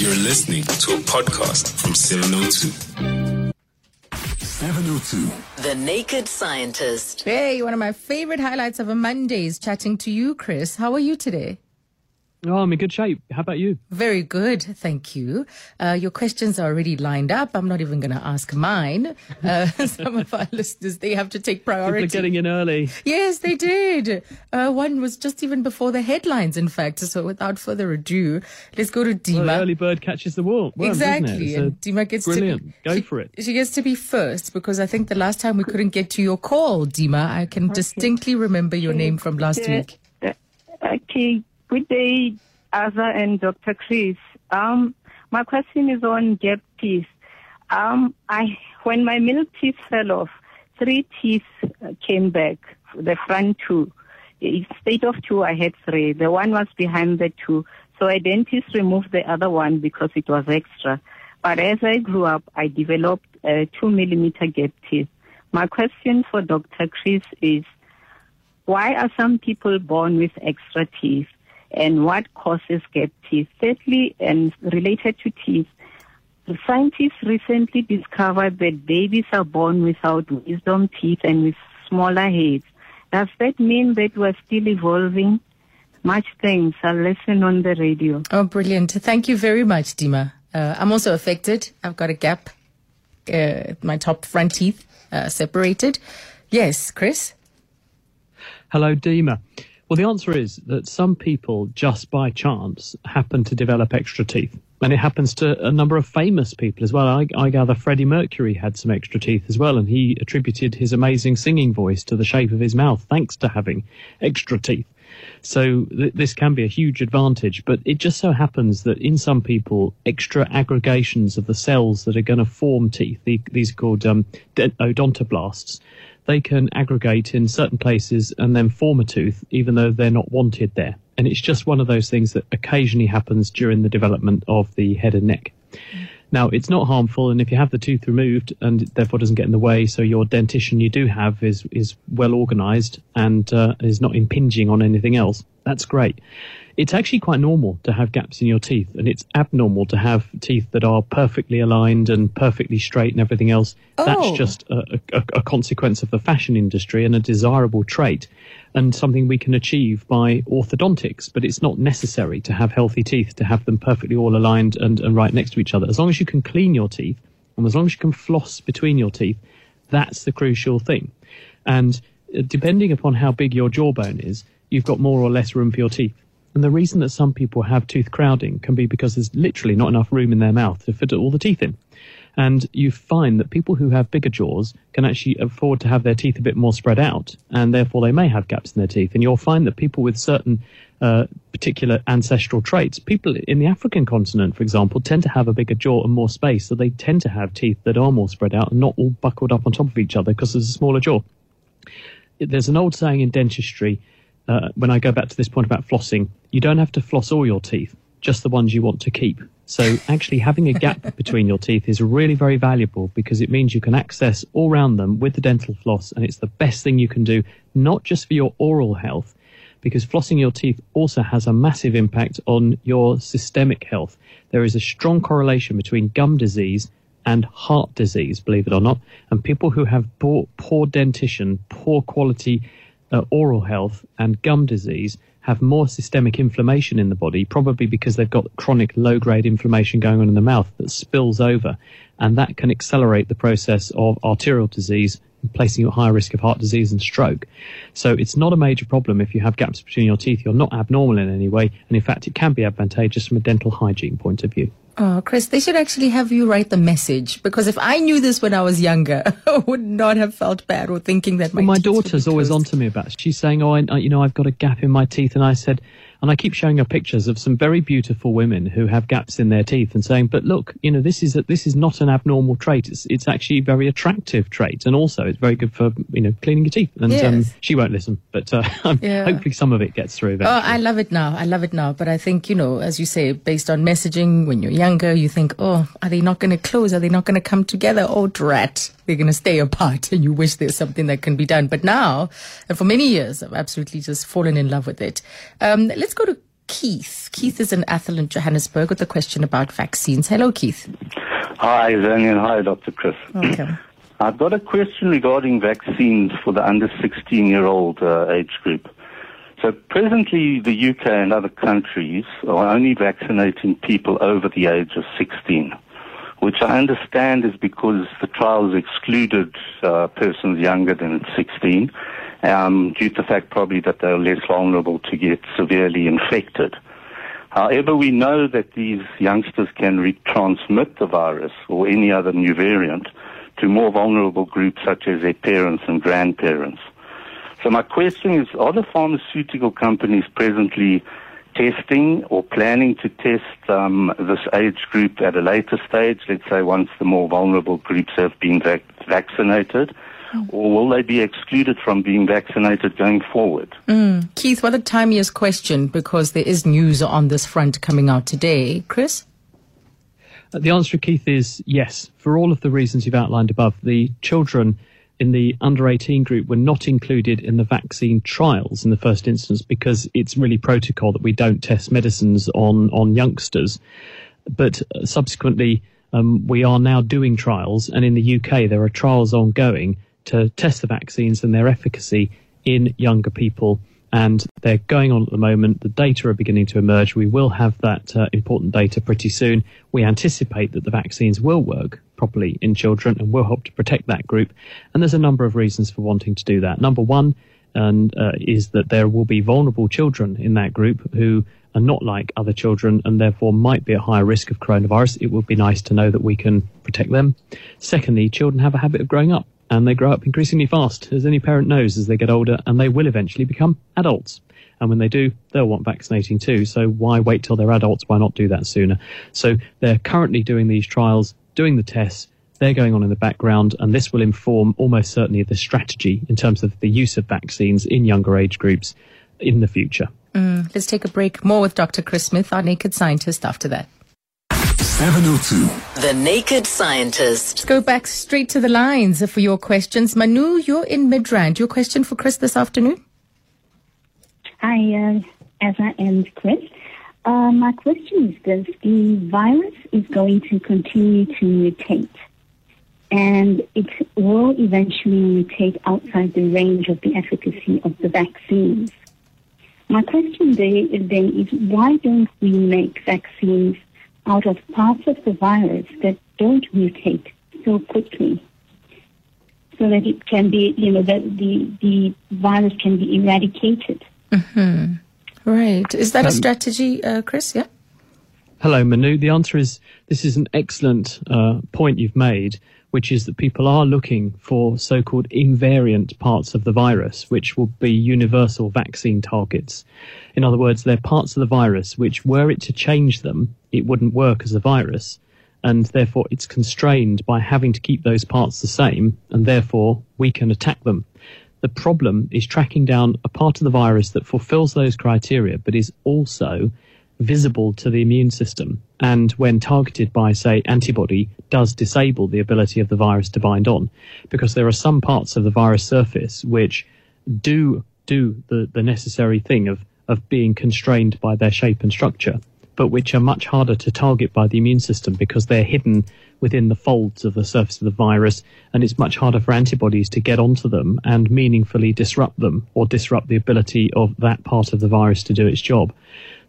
You're listening to a podcast from 702. 702. The Naked Scientist. Hey, one of my favorite highlights of a Monday is chatting to you, Chris. How are you today? Oh, I'm in good shape. How about you? Very good, thank you. Your questions are already lined up. I'm not even going to ask mine. Some of our listeners, they have to take priority. People are getting in early. Yes, they did. One was just even before the headlines, in fact. So without further ado, let's go to Dima. Well, the early bird catches the worm. Exactly. So and Dima gets brilliant. She gets to be first because I think the last time we couldn't get to your call, Dima. I can distinctly remember your name from last week. Okay. Good day, Azza and Dr. Chris. My question is on gap teeth. When my middle teeth fell off, 3 teeth came back, the front 2. Instead of 2, I had 3. The one was behind the 2. So a dentist removed the other one because it was extra. But as I grew up, I developed a 2-millimeter gap teeth. My question for Dr. Chris is, why are some people born with extra teeth? And what causes gap teeth? Thirdly, and related to teeth, scientists recently discovered that babies are born without wisdom teeth and with smaller heads. Does that mean that we're still evolving? Much thanks. I'll listen on the radio. Oh, brilliant. Thank you very much, Dima. I'm also affected. I've got a gap. My top front teeth separated. Yes, Chris? Hello, Dima. Well, the answer is that some people, just by chance, happen to develop extra teeth. And it happens to a number of famous people as well. I gather Freddie Mercury had some extra teeth as well, and he attributed his amazing singing voice to the shape of his mouth, thanks to having extra teeth. So this can be a huge advantage, but it just so happens that in some people, extra aggregations of the cells that are going to form teeth, these are called odontoblasts, they can aggregate in certain places and then form a tooth, even though they're not wanted there. And it's just one of those things that occasionally happens during the development of the head and neck. Now, it's not harmful, and if you have the tooth removed and therefore doesn't get in the way, so your dentition you do have is well organised and is not impinging on anything else, that's great. It's actually quite normal to have gaps in your teeth, and it's abnormal to have teeth that are perfectly aligned and perfectly straight and everything else. Oh. That's just a consequence of the fashion industry and a desirable trait and something we can achieve by orthodontics, but it's not necessary to have healthy teeth, to have them perfectly all aligned and right next to each other. As long as you can clean your teeth and as long as you can floss between your teeth, that's the crucial thing. And depending upon how big your jawbone is, you've got more or less room for your teeth. And the reason that some people have tooth crowding can be because there's literally not enough room in their mouth to fit all the teeth in. And you find that people who have bigger jaws can actually afford to have their teeth a bit more spread out, and therefore they may have gaps in their teeth. And you'll find that people with certain particular ancestral traits, people in the African continent, for example, tend to have a bigger jaw and more space, so they tend to have teeth that are more spread out and not all buckled up on top of each other because there's a smaller jaw. There's an old saying in dentistry, when I go back to this point about flossing, you don't have to floss all your teeth, just the ones you want to keep. So actually having a gap between your teeth is really very valuable because it means you can access all around them with the dental floss, and it's the best thing you can do, not just for your oral health, because flossing your teeth also has a massive impact on your systemic health. There is a strong correlation between gum disease and heart disease, believe it or not, and people who have poor dentition, poor quality oral health and gum disease have more systemic inflammation in the body, probably because they've got chronic low-grade inflammation going on in the mouth that spills over, and that can accelerate the process of arterial disease, placing you at higher risk of heart disease and stroke. So it's not a major problem if you have gaps between your teeth. You're not abnormal in any way, and in fact it can be advantageous from a dental hygiene point of view. Oh, Chris, they should actually have you write the message, because if I knew this when I was younger, I would not have felt bad or thinking that my teeth daughter's always on to me about it. She's saying, I've got a gap in my teeth. And I said, and I keep showing her pictures of some very beautiful women who have gaps in their teeth and saying, but look, this is not an abnormal trait. It's actually a very attractive trait. And also it's very good for, cleaning your teeth. And yes. She won't listen, but hopefully some of it gets through eventually. Oh, I love it now. But I think, as you say, based on messaging, when you're younger, you think, are they not going to close? Are they not going to come together? Oh, drat. They're going to stay apart, and you wish there's something that can be done. But now, and for many years, I've absolutely just fallen in love with it. Let's go to Keith. Keith is in Athlone, Johannesburg, with a question about vaccines. Hello, Keith. Hi, Zanyan. Hi, Dr. Chris. Okay. I've got a question regarding vaccines for the under 16-year-old age group. So presently, the UK and other countries are only vaccinating people over the age of 16, which I understand is because the trials excluded persons younger than 16, due to the fact probably that they're less vulnerable to get severely infected. However, we know that these youngsters can retransmit the virus or any other new variant to more vulnerable groups such as their parents and grandparents. So my question is, are the pharmaceutical companies presently testing or planning to test this age group at a later stage, let's say once the more vulnerable groups have been vaccinated, or will they be excluded from being vaccinated going forward? Keith, what a timeliest question, because there is news on this front coming out today. Chris? The answer, Keith, is yes. For all of the reasons you've outlined above, the children in the under 18 group were not included in the vaccine trials in the first instance, because it's really protocol that we don't test medicines on youngsters. But subsequently, we are now doing trials, and in the UK there are trials ongoing to test the vaccines and their efficacy in younger people, and they're going on at the moment. The data are beginning to emerge. We will have that important data pretty soon. We anticipate that the vaccines will work properly in children and will help to protect that group. And there's a number of reasons for wanting to do that. Number one is that there will be vulnerable children in that group who are not like other children and therefore might be at higher risk of coronavirus. It would be nice to know that we can protect them. Secondly, children have a habit of growing up, and they grow up increasingly fast, as any parent knows, as they get older, and they will eventually become adults. And when they do, they'll want vaccinating too. So why wait till they're adults? Why not do that sooner? So they're currently doing these trials, doing the tests. They're going on in the background, and this will inform almost certainly the strategy in terms of the use of vaccines in younger age groups in the future. Let's take a break. More with Dr. Chris Smith, our Naked Scientist, after that. 702. The Naked Scientist. Let's go back straight to the lines for your questions. Manu, you're in Midrand. Your question for Chris this afternoon? Hi, Ezra and Chris. My question is this. The virus is going to continue to mutate, and it will eventually mutate outside the range of the efficacy of the vaccines. My question then is, why don't we make vaccines out of parts of the virus that don't mutate so quickly, so that it can be, you know, that the virus can be eradicated? Mm-hmm. Right. Is that a strategy, Chris? Yeah. Hello, Manu. The answer is, this is an excellent point you've made, which is that people are looking for so-called invariant parts of the virus, which will be universal vaccine targets. In other words, they're parts of the virus which, were it to change them, it wouldn't work as a virus, and therefore it's constrained by having to keep those parts the same, and therefore we can attack them. The problem is tracking down a part of the virus that fulfills those criteria but is also visible to the immune system, and when targeted by, say, antibody, does disable the ability of the virus to bind on, because there are some parts of the virus surface which do the necessary thing of being constrained by their shape and structure, but which are much harder to target by the immune system because they're hidden within the folds of the surface of the virus, and it's much harder for antibodies to get onto them and meaningfully disrupt them or disrupt the ability of that part of the virus to do its job.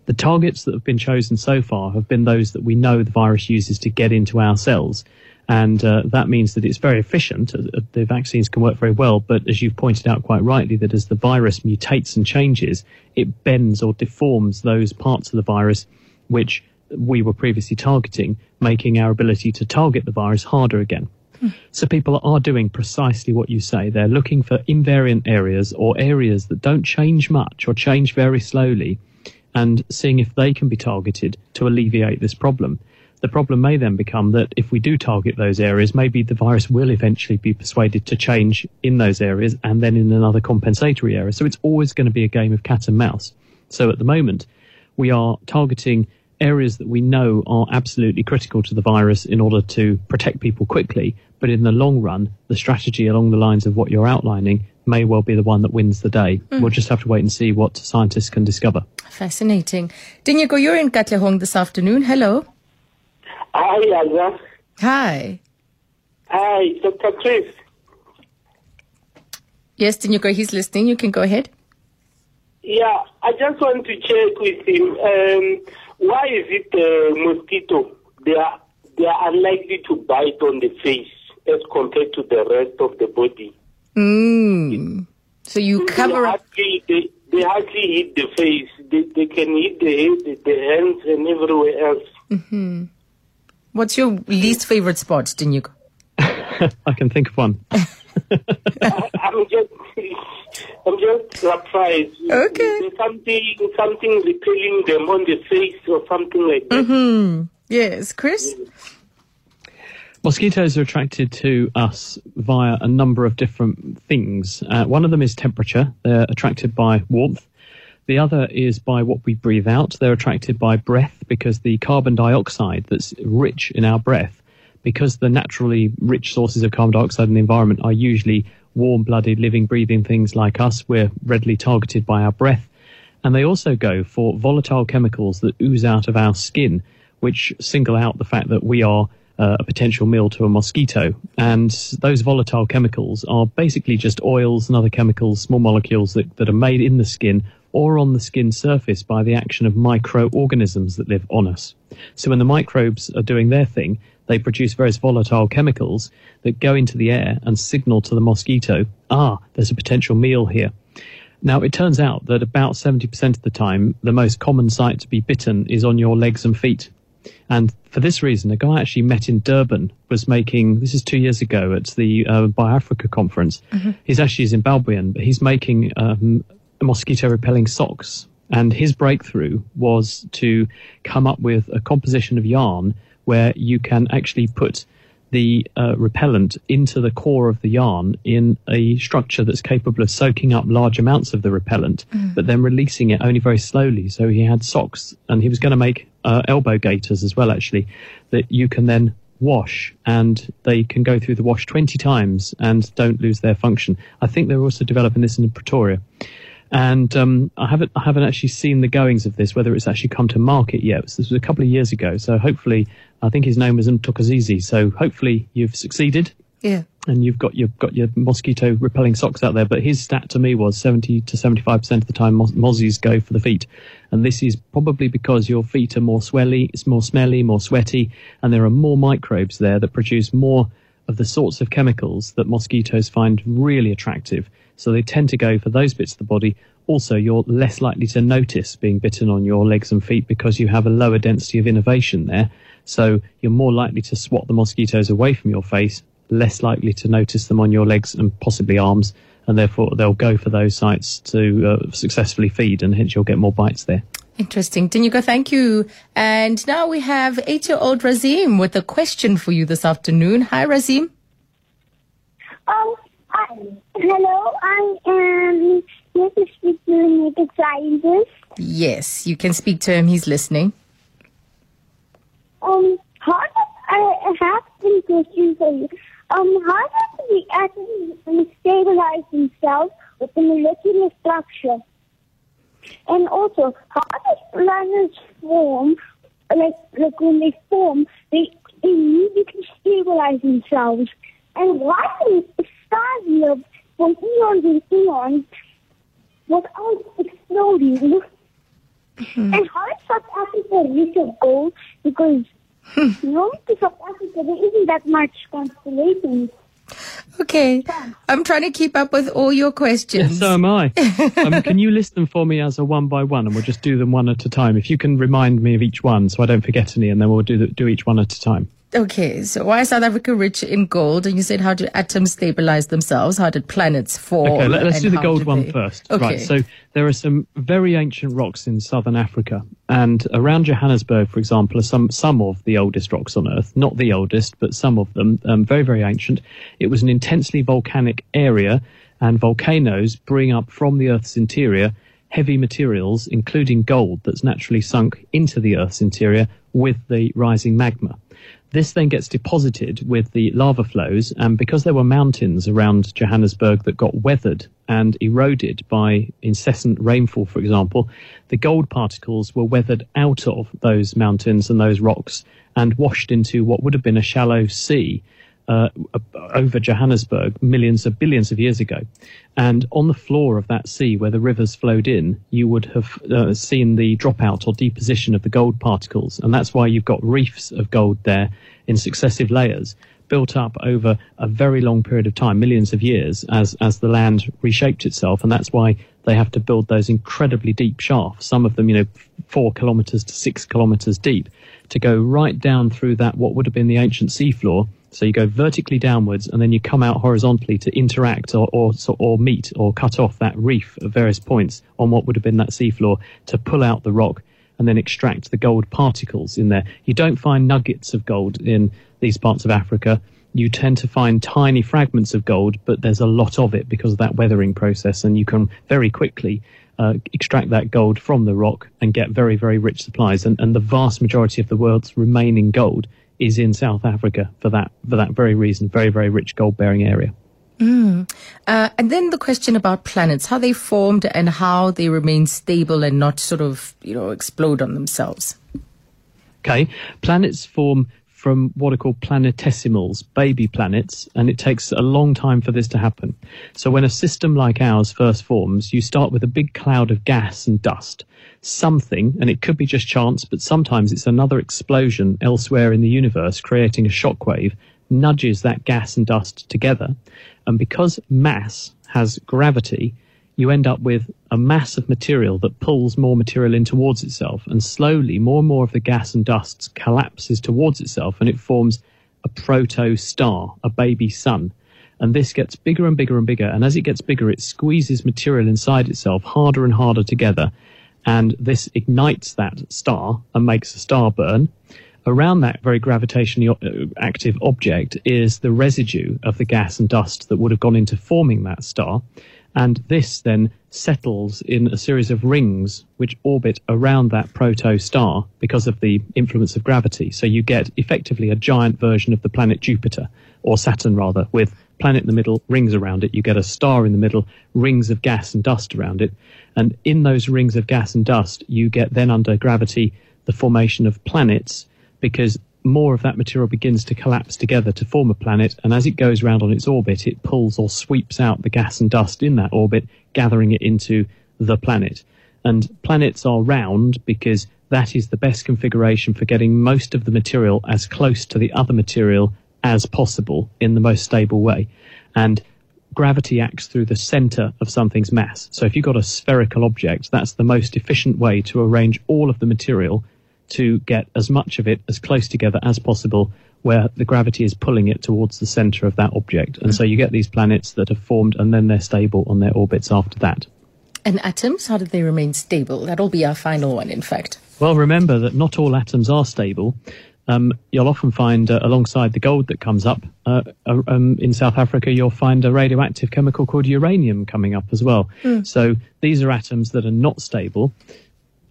The targets that have been chosen so far have been those that we know the virus uses to get into our cells. And that means that it's very efficient. The vaccines can work very well. But as you've pointed out quite rightly, that as the virus mutates and changes, it bends or deforms those parts of the virus which we were previously targeting, making our ability to target the virus harder again. So people are doing precisely what you say. They're looking for invariant areas, or areas that don't change much or change very slowly, and seeing if they can be targeted to alleviate this problem. The problem may then become that if we do target those areas, maybe the virus will eventually be persuaded to change in those areas and then in another compensatory area. So it's always going to be a game of cat and mouse. So at the moment, we are targeting areas that we know are absolutely critical to the virus in order to protect people quickly. But in the long run, the strategy along the lines of what you're outlining may well be the one that wins the day. Mm. We'll just have to wait and see what scientists can discover. Fascinating. Dinyego, you're in Katlehong this afternoon. Hello. Hi, Alva. Hi. Hi, Dr. Chris. Yes, Dinyego, he's listening. You can go ahead. Yeah, I just want to check with him. Why is it mosquito? They are unlikely to bite on the face as compared to the rest of the body. Mm. So you cover up. They hardly hit the face. They can hit the head, the hands, and everywhere else. Mm-hmm. What's your least favorite spot, Dinyego? I can think of one. I'm just surprised. Okay. There's something repelling them on the face or something like that. Mm-hmm. Yes, Chris? Mosquitoes are attracted to us via a number of different things. One of them is temperature. They're attracted by warmth. The other is by what we breathe out. They're attracted by breath because the carbon dioxide that's rich in our breath, because the naturally rich sources of carbon dioxide in the environment are usually warm-blooded, living, breathing things like us. We're readily targeted by our breath. And they also go for volatile chemicals that ooze out of our skin, which single out the fact that we are a potential meal to a mosquito. And those volatile chemicals are basically just oils and other chemicals, small molecules that are made in the skin or on the skin surface by the action of microorganisms that live on us. So when the microbes are doing their thing, they produce various volatile chemicals that go into the air and signal to the mosquito, there's a potential meal here. Now, it turns out that about 70% of the time, the most common site to be bitten is on your legs and feet. And for this reason, a guy I actually met in Durban was this is 2 years ago at the BioAfrica conference. Mm-hmm. He's Zimbabwean, but he's making mosquito-repelling socks. And his breakthrough was to come up with a composition of yarn where you can actually put the repellent into the core of the yarn in a structure that's capable of soaking up large amounts of the repellent, but then releasing it only very slowly. So he had socks, and he was going to make elbow gaiters as well, actually, that you can then wash, and they can go through the wash 20 times and don't lose their function. I think they're also developing this in Pretoria. And I haven't actually seen the goings of this, whether it's actually come to market yet. So this was a couple of years ago. So hopefully, I think his name was Intokazizi. So hopefully you've succeeded. Yeah. And you've got your mosquito repelling socks out there. But his stat to me was 70 to 75% of the time mozzies go for the feet. And this is probably because your feet are more swelly, it's more smelly, more sweaty. And there are more microbes there that produce more of the sorts of chemicals that mosquitoes find really attractive. So they tend to go for those bits of the body. Also, you're less likely to notice being bitten on your legs and feet because you have a lower density of innervation there. So you're more likely to swat the mosquitoes away from your face, less likely to notice them on your legs and possibly arms. And therefore, they'll go for those sites to successfully feed, and hence you'll get more bites there. Interesting. Dinyego, thank you. And now we have 8-year-old Razim with a question for you this afternoon. Hi, Razim. Hello, I am here to speak to a native scientist. Yes, you can speak to him. He's listening. I have some questions for you. How does the atoms stabilize themselves with the molecular structure? And also, how does planets form? Like when they form, they immediately stabilize themselves. And why do stars live for eons and eons without exploding? Mm-hmm. And how is South Africa reach a goal? Because known to South Africa, there isn't that much constellation. Okay, I'm trying to keep up with all your questions. Yes, so am I. Can you list them for me as a one by one, and we'll just do them one at a time? If you can remind me of each one so I don't forget any, and then we'll do each one at a time. Okay, so why is South Africa rich in gold? And you said, how do atoms stabilize themselves? How did planets form? Okay, let's do the gold one first. Okay. Right, so there are some very ancient rocks in southern Africa. And around Johannesburg, for example, are some of the oldest rocks on Earth. Not the oldest, but some of them. Very, very ancient. It was an intensely volcanic area, and volcanoes bring up from the Earth's interior heavy materials, including gold, that's naturally sunk into the Earth's interior with the rising magma. This then gets deposited with the lava flows, and because there were mountains around Johannesburg that got weathered and eroded by incessant rainfall, for example, the gold particles were weathered out of those mountains and those rocks and washed into what would have been a shallow sea over Johannesburg millions of billions of years ago. And on the floor of that sea where the rivers flowed in, you would have seen the dropout or deposition of the gold particles. And that's why you've got reefs of gold there in successive layers, built up over a very long period of time, millions of years, as the land reshaped itself. And that's why they have to build those incredibly deep shafts, some of them, 4 kilometers to 6 kilometers deep, to go right down through that, what would have been the ancient seafloor. So you go vertically downwards and then you come out horizontally to interact or meet or cut off that reef at various points on what would have been that seafloor to pull out the rock and then extract the gold particles in there. You don't find nuggets of gold in these parts of Africa. You tend to find tiny fragments of gold, but there's a lot of it because of that weathering process, and you can very quickly extract that gold from the rock and get very, very rich supplies. And the vast majority of the world's remaining gold is in South Africa for that very reason, very, very rich gold-bearing area. And then the question about planets, how they formed and how they remain stable and not sort of, explode on themselves. Okay, planets form from what are called planetesimals, baby planets, and it takes a long time for this to happen. So when a system like ours first forms, you start with a big cloud of gas and dust. Something, and it could be just chance, but sometimes it's another explosion elsewhere in the universe creating a shockwave, nudges that gas and dust together. And because mass has gravity, you end up with a mass of material that pulls more material in towards itself, and slowly more and more of the gas and dust collapses towards itself, and it forms a proto-star, a baby sun. And this gets bigger and bigger and bigger, and as it gets bigger, it squeezes material inside itself harder and harder together, and this ignites that star and makes a star burn. Around that very gravitationally active object is the residue of the gas and dust that would have gone into forming that star. And this then settles in a series of rings which orbit around that proto-star because of the influence of gravity. So you get effectively a giant version of the planet Jupiter, or Saturn rather, with planet in the middle, rings around it. You get a star in the middle, rings of gas and dust around it. And in those rings of gas and dust, you get then under gravity the formation of planets, because more of that material begins to collapse together to form a planet, and as it goes round on its orbit, it pulls or sweeps out the gas and dust in that orbit, gathering it into the planet. And planets are round because that is the best configuration for getting most of the material as close to the other material as possible in the most stable way. And gravity acts through the center of something's mass. So if you've got a spherical object, that's the most efficient way to arrange all of the material to get as much of it as close together as possible, where the gravity is pulling it towards the center of that object. And so you get these planets that are formed, and then they're stable on their orbits after that. And atoms, how do they remain stable? That'll be our final one, in fact. Well, remember that not all atoms are stable. You'll often find alongside the gold that comes up in South Africa, you'll find a radioactive chemical called uranium coming up as well. So these are atoms that are not stable.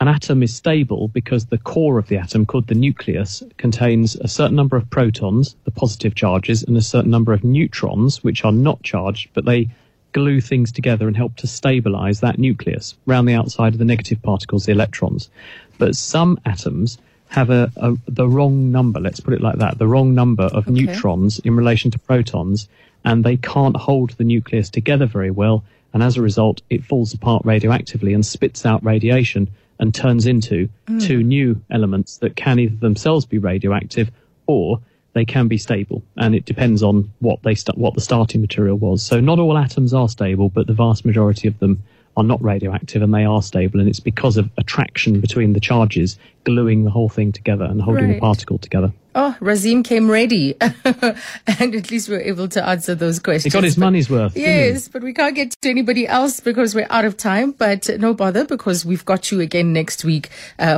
An atom is stable because the core of the atom, called the nucleus, contains a certain number of protons, the positive charges, and a certain number of neutrons, which are not charged, but they glue things together and help to stabilize that nucleus. Round the outside are the negative particles, the electrons. But some atoms have the wrong number, let's put it like that, the wrong number of neutrons in relation to protons, and they can't hold the nucleus together very well, and as a result, it falls apart radioactively and spits out radiation, and turns into two new elements that can either themselves be radioactive or they can be stable. And it depends on what the starting material was. So not all atoms are stable, but the vast majority of them are not radioactive and they are stable. And it's because of attraction between the charges, gluing the whole thing together and holding the particle together. Oh, Razim came ready. And at least we were able to answer those questions. He got his money's worth. Yes, but we can't get to anybody else because we're out of time. But no bother, because we've got you again next week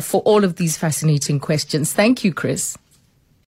for all of these fascinating questions. Thank you, Chris.